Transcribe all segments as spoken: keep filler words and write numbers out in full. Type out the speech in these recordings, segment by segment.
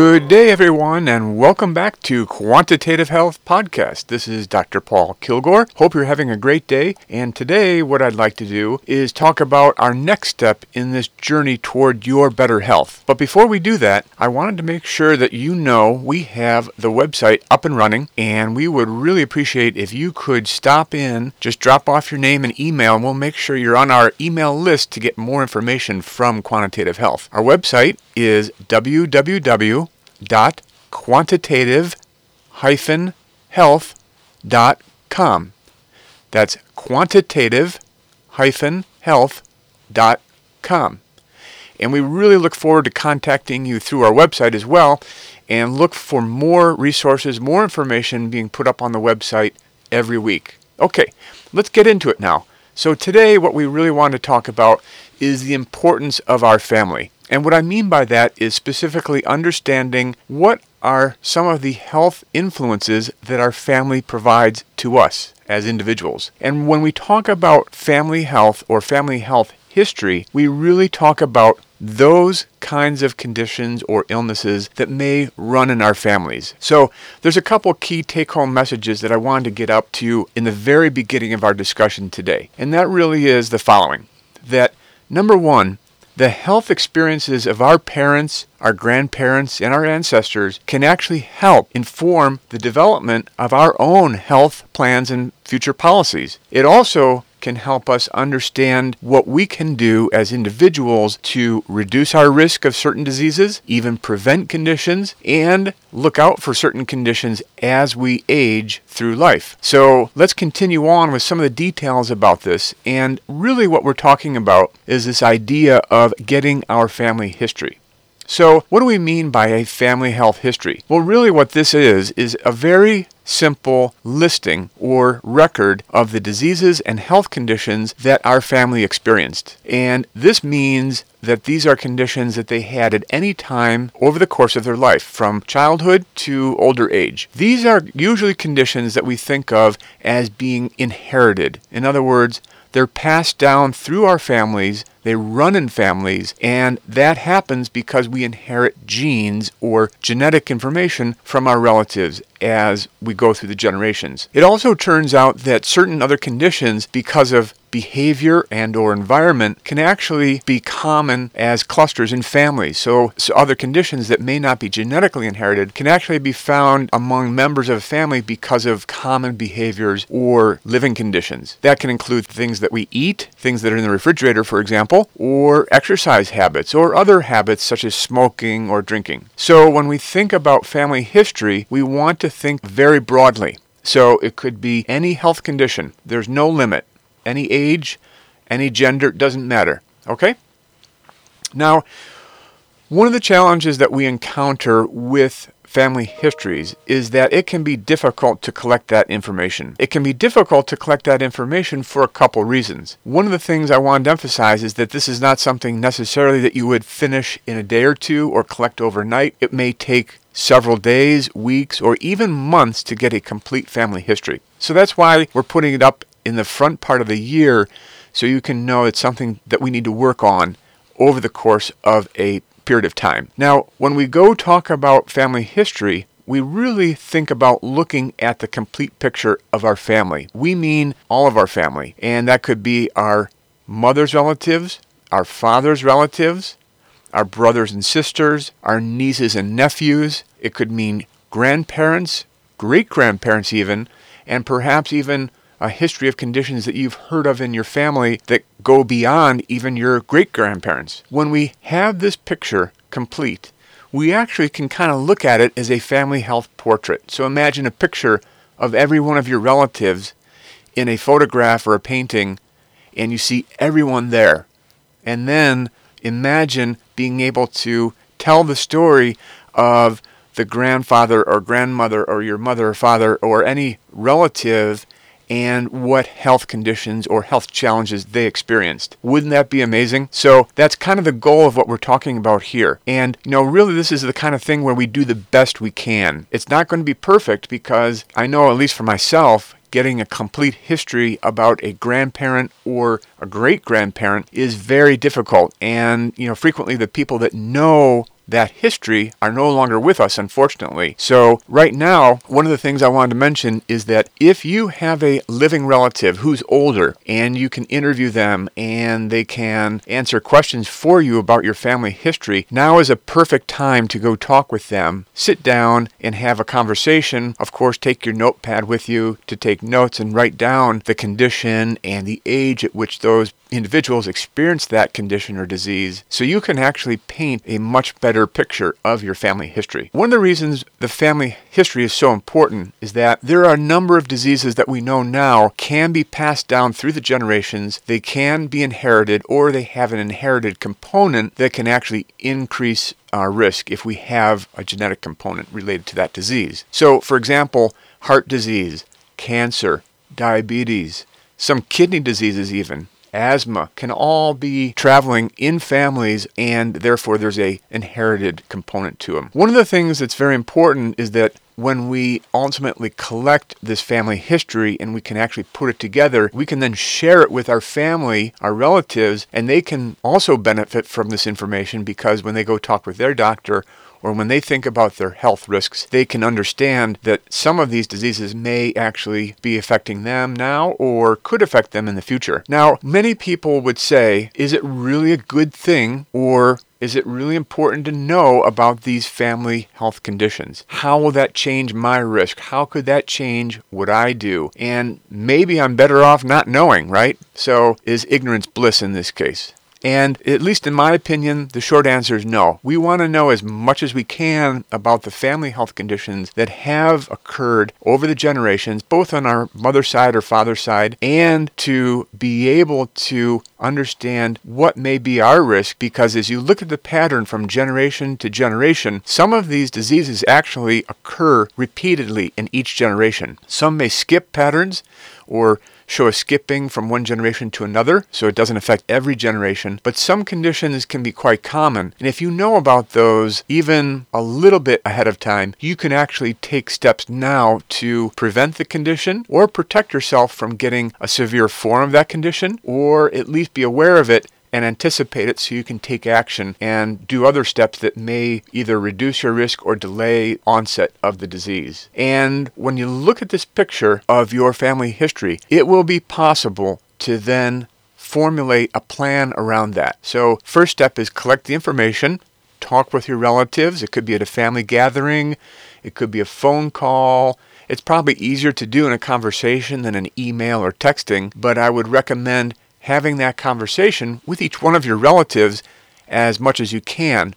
Good day, everyone, and welcome back to Quantitative Health Podcast. This is Doctor Paul Kilgore. Hope you're having a great day. And today, what I'd like to do is talk about our next step in this journey toward your better health. But before we do that, I wanted to make sure that you know we have the website up and running, and we would really appreciate if you could stop in, just drop off your name and email, and we'll make sure you're on our email list to get more information from Quantitative Health. Our website is w w w dot quantitative dash health dot com. That's quantitative dash health dot com. And we really look forward to contacting you through our website as well, and look for more resources, more information being put up on the website every week. Okay, let's get into it now. So today, what we really want to talk about is the importance of our family. And what I mean by that is specifically understanding what are some of the health influences that our family provides to us as individuals. And when we talk about family health or family health history, we really talk about those kinds of conditions or illnesses that may run in our families. So there's a couple key take-home messages that I wanted to get up to you in the very beginning of our discussion today. And that really is the following, that number one, the health experiences of our parents, our grandparents, and our ancestors can actually help inform the development of our own health plans and future policies. It also can help us understand what we can do as individuals to reduce our risk of certain diseases, even prevent conditions, and look out for certain conditions as we age through life. So let's continue on with some of the details about this. And really what we're talking about is this idea of getting our family history. So what do we mean by a family health history? Well, really what this is, is a very simple listing or record of the diseases and health conditions that our family experienced. And this means that these are conditions that they had at any time over the course of their life, from childhood to older age. These are usually conditions that we think of as being inherited. In other words, they're passed down through our families, they run in families, and that happens because we inherit genes or genetic information from our relatives as we go through the generations. It also turns out that certain other conditions, because of behavior and or environment, can actually be common as clusters in families. So, so other conditions that may not be genetically inherited can actually be found among members of a family because of common behaviors or living conditions. That can include things that we eat, things that are in the refrigerator, for example, or exercise habits or other habits such as smoking or drinking. So when we think about family history, we want to think very broadly. So it could be any health condition. There's no limit. Any age, any gender, doesn't matter, okay? Now, one of the challenges that we encounter with family histories is that it can be difficult to collect that information. It can be difficult to collect that information for a couple reasons. One of the things I wanted to emphasize is that this is not something necessarily that you would finish in a day or two or collect overnight. It may take several days, weeks, or even months to get a complete family history. So that's why we're putting it up in the front part of the year, so you can know it's something that we need to work on over the course of a period of time. Now, when we go talk about family history, we really think about looking at the complete picture of our family. We mean all of our family, and that could be our mother's relatives, our father's relatives, our brothers and sisters, our nieces and nephews. It could mean grandparents, great-grandparents even, and perhaps even a history of conditions that you've heard of in your family that go beyond even your great-grandparents. When we have this picture complete, we actually can kind of look at it as a family health portrait. So imagine a picture of every one of your relatives in a photograph or a painting, and you see everyone there. And then imagine being able to tell the story of the grandfather or grandmother or your mother or father or any relative and what health conditions or health challenges they experienced. Wouldn't that be amazing? So that's kind of the goal of what we're talking about here. And, you know, really this is the kind of thing where we do the best we can. It's not going to be perfect, because I know, at least for myself, getting a complete history about a grandparent or a great-grandparent is very difficult. And, you know, frequently the people that know that history are no longer with us, unfortunately. So right now, one of the things I wanted to mention is that if you have a living relative who's older and you can interview them and they can answer questions for you about your family history, now is a perfect time to go talk with them, sit down and have a conversation. Of course, take your notepad with you to take notes and write down the condition and the age at which those individuals experience that condition or disease, so you can actually paint a much better picture of your family history. One of the reasons the family history is so important is that there are a number of diseases that we know now can be passed down through the generations. They can be inherited, or they have an inherited component that can actually increase our risk if we have a genetic component related to that disease. So, for example, heart disease, cancer, diabetes, some kidney diseases even, asthma can all be traveling in families, and therefore there's an inherited component to them. One of the things that's very important is that when we ultimately collect this family history and we can actually put it together, we can then share it with our family, our relatives, and they can also benefit from this information, because when they go talk with their doctor or when they think about their health risks, they can understand that some of these diseases may actually be affecting them now or could affect them in the future. Now, many people would say, is it really a good thing, or is it really important to know about these family health conditions? How will that change my risk? How could that change what I do? And maybe I'm better off not knowing, right? So is ignorance bliss in this case? And at least in my opinion, the short answer is no. We want to know as much as we can about the family health conditions that have occurred over the generations, both on our mother's side or father's side, and to be able to understand what may be our risk, because as you look at the pattern from generation to generation, some of these diseases actually occur repeatedly in each generation. Some may skip patterns or show a skipping from one generation to another, so it doesn't affect every generation, but some conditions can be quite common. And if you know about those even a little bit ahead of time, you can actually take steps now to prevent the condition or protect yourself from getting a severe form of that condition, or at least be aware of it and anticipate it so you can take action and do other steps that may either reduce your risk or delay onset of the disease. And when you look at this picture of your family history, it will be possible to then formulate a plan around that. So first step is collect the information, talk with your relatives. It could be at a family gathering, it could be a phone call. It's probably easier to do in a conversation than an email or texting, but I would recommend having that conversation with each one of your relatives as much as you can.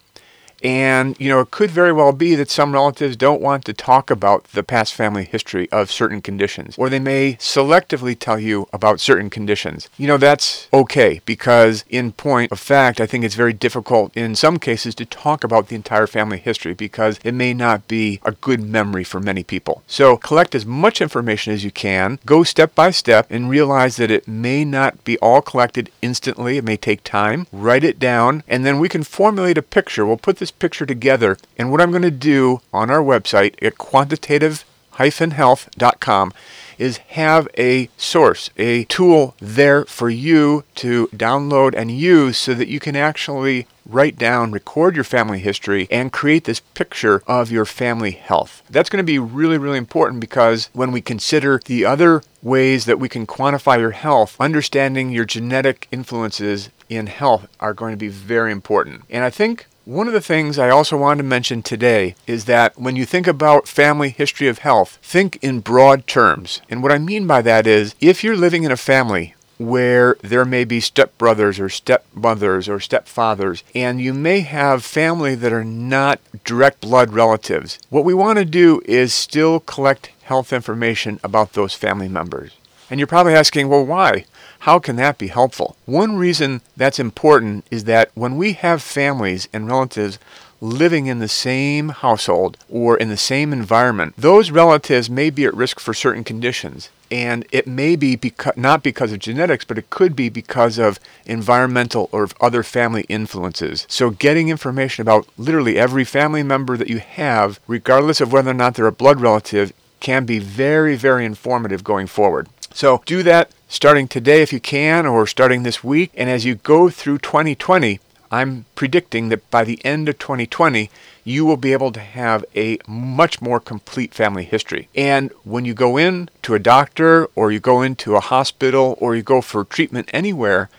And, you know, it could very well be that some relatives don't want to talk about the past family history of certain conditions, or they may selectively tell you about certain conditions. You know, that's okay, because in point of fact, I think it's very difficult in some cases to talk about the entire family history, because it may not be a good memory for many people. So collect as much information as you can, go step by step, and realize that it may not be all collected instantly. It may take time. Write it down, and then we can formulate a picture. We'll put this picture together, and what I'm going to do on our website at quantitative dash health dot com is have a source, a tool there for you to download and use, so that you can actually write down, record your family history, and create this picture of your family health. That's going to be really, really important, because when we consider the other ways that we can quantify your health, understanding your genetic influences in health are going to be very important. And I think one of the things I also wanted to mention today is that when you think about family history of health, think in broad terms. And what I mean by that is, if you're living in a family where there may be stepbrothers or stepmothers or stepfathers, and you may have family that are not direct blood relatives, what we want to do is still collect health information about those family members. And you're probably asking, well, why? How can that be helpful? One reason that's important is that when we have families and relatives living in the same household or in the same environment, those relatives may be at risk for certain conditions. And it may be beca- not because of genetics, but it could be because of environmental or of other family influences. So getting information about literally every family member that you have, regardless of whether or not they're a blood relative, can be very, very informative going forward. So do that starting today if you can, or starting this week. And as you go through twenty twenty, I'm predicting that by the end of twenty twenty, you will be able to have a much more complete family history. And when you go in to a doctor or you go into a hospital or you go for treatment anywhere,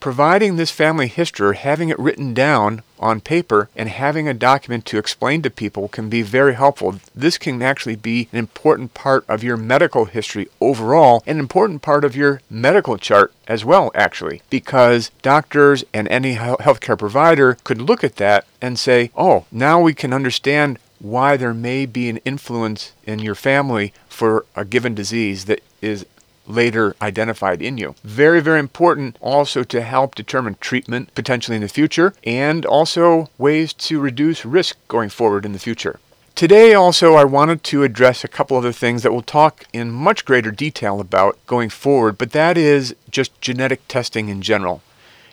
providing this family history or having it written down on paper and having a document to explain to people can be very helpful. This can actually be an important part of your medical history overall, an important part of your medical chart as well, actually, because doctors and any healthcare provider could look at that and say, oh, now we can understand why there may be an influence in your family for a given disease that is later identified in you. Very, very important also to help determine treatment potentially in the future and also ways to reduce risk going forward in the future. Today also I wanted to address a couple other things that we'll talk in much greater detail about going forward, but that is just genetic testing in general.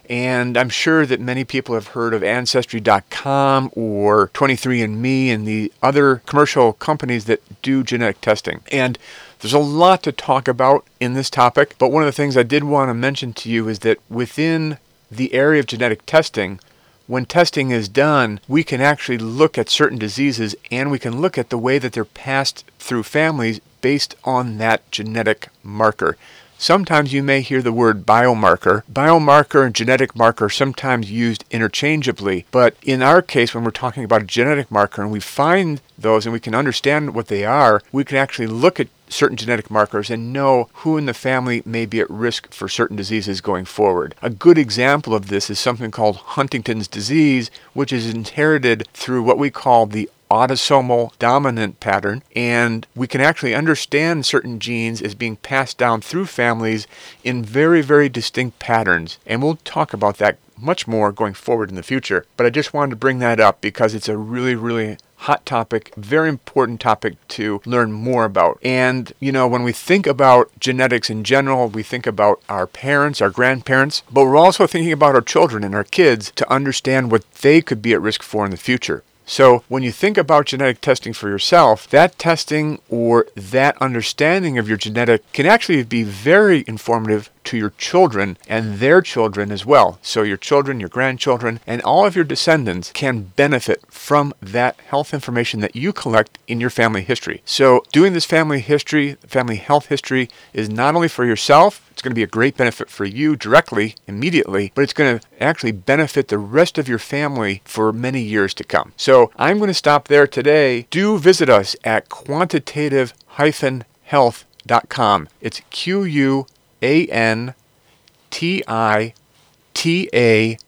And I'm sure that many people have heard of Ancestry dot com or twenty-three and me and the other commercial companies that do genetic testing. And there's a lot to talk about in this topic, but one of the things I did want to mention to you is that within the area of genetic testing, when testing is done, we can actually look at certain diseases and we can look at the way that they're passed through families based on that genetic marker. Sometimes you may hear the word biomarker. Biomarker and genetic marker are sometimes used interchangeably, but in our case, when we're talking about a genetic marker and we find those and we can understand what they are, we can actually look at certain genetic markers and know who in the family may be at risk for certain diseases going forward. A good example of this is something called Huntington's disease, which is inherited through what we call the autosomal dominant pattern, and we can actually understand certain genes as being passed down through families in very, very distinct patterns, and we'll talk about that much more going forward in the future. But I just wanted to bring that up because it's a really, really hot topic, very important topic to learn more about. And, you know, when we think about genetics in general, we think about our parents, our grandparents, but we're also thinking about our children and our kids to understand what they could be at risk for in the future. So when you think about genetic testing for yourself, that testing or that understanding of your genetic can actually be very informative to your children and their children as well. So your children, your grandchildren, and all of your descendants can benefit from that health information that you collect in your family history. So doing this family history, family health history, is not only for yourself, it's going to be a great benefit for you directly, immediately, but it's going to actually benefit the rest of your family for many years to come. So I'm going to stop there today. Do visit us at quantitative dash health dot com. It's Q U A N T I T A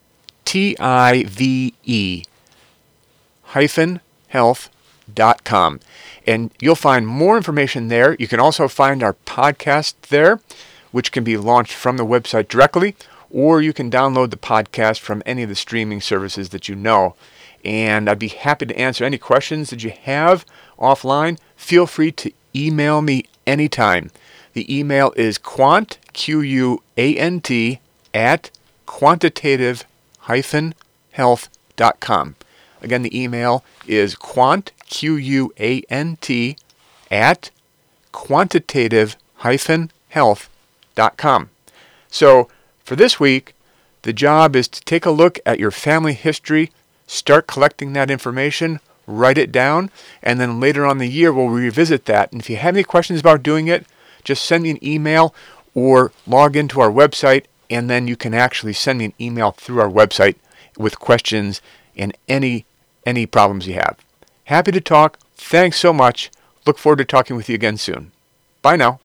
T I V E hyphen health dot com. And you'll find more information there. You can also find our podcast there, which can be launched from the website directly, or you can download the podcast from any of the streaming services that you know. And I'd be happy to answer any questions that you have offline. Feel free to email me anytime. The email is quant, Q U A N T, at quantitative dash health dot com. Again, the email is quant, Q U A N T, at quantitative dash health dot com. So for this week, the job is to take a look at your family history, start collecting that information, write it down, and then later on in the year we'll revisit that. And if you have any questions about doing it, just send me an email or log into our website, and then you can actually send me an email through our website with questions and any any problems you have. Happy to talk. Thanks so much. Look forward to talking with you again soon. Bye now.